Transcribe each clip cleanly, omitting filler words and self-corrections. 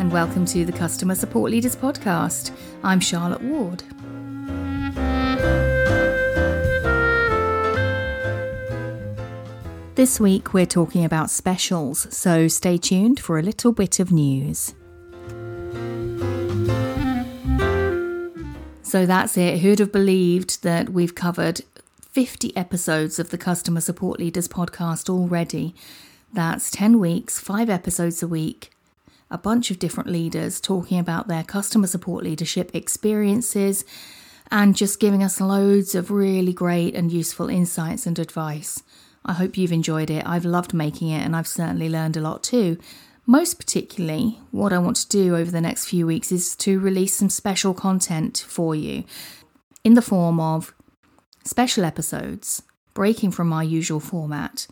and welcome to the Customer Support Leaders podcast. I'm Charlotte Ward. This week we're talking about specials, so stay tuned for a little bit of news. So that's it. Who'd have believed that we've covered 50 episodes of the Customer Support Leaders podcast already? That's 10 weeks, 5 episodes a week, a bunch of different leaders talking about their customer support leadership experiences and just giving us loads of really great and useful insights and advice. I hope you've enjoyed it. I've loved making it and I've certainly learned a lot too. Most particularly, what I want to do over the next few weeks is to release some special content for you in the form of special episodes, breaking from our usual format.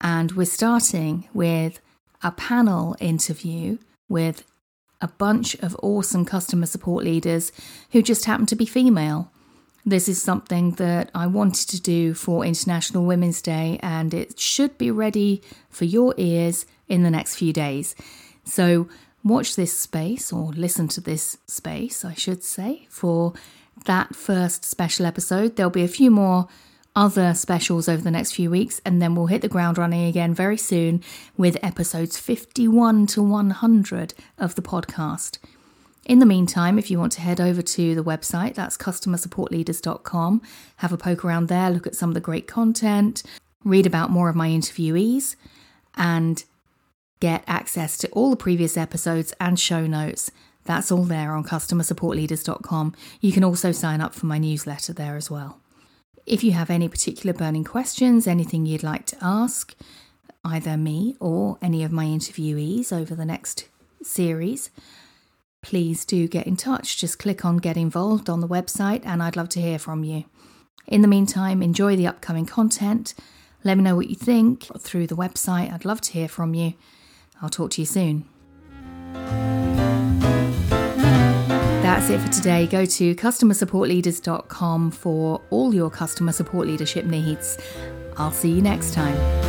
And we're starting with a panel interview with a bunch of awesome customer support leaders who just happen to be female. This is something that I wanted to do for International Women's Day, and it should be ready for your ears in the next few days. So watch this space, or listen to this space, I should say, for that first special episode. There'll be a few more other specials over the next few weeks, and then we'll hit the ground running again very soon with episodes 51 to 100 of the podcast. In the meantime, if you want to head over to the website, that's customersupportleaders.com, have a poke around there, look at some of the great content, read about more of my interviewees, and get access to all the previous episodes and show notes. That's all there on customersupportleaders.com. You can also sign up for my newsletter there as well. If you have any particular burning questions, anything you'd like to ask, either me or any of my interviewees over the next series, please do get in touch. Just click on Get Involved on the website and I'd love to hear from you. In the meantime, enjoy the upcoming content. Let me know what you think through the website. I'd love to hear from you. I'll talk to you soon. That's it for today. Go to customersupportleaders.com for all your customer support leadership needs. I'll see you next time.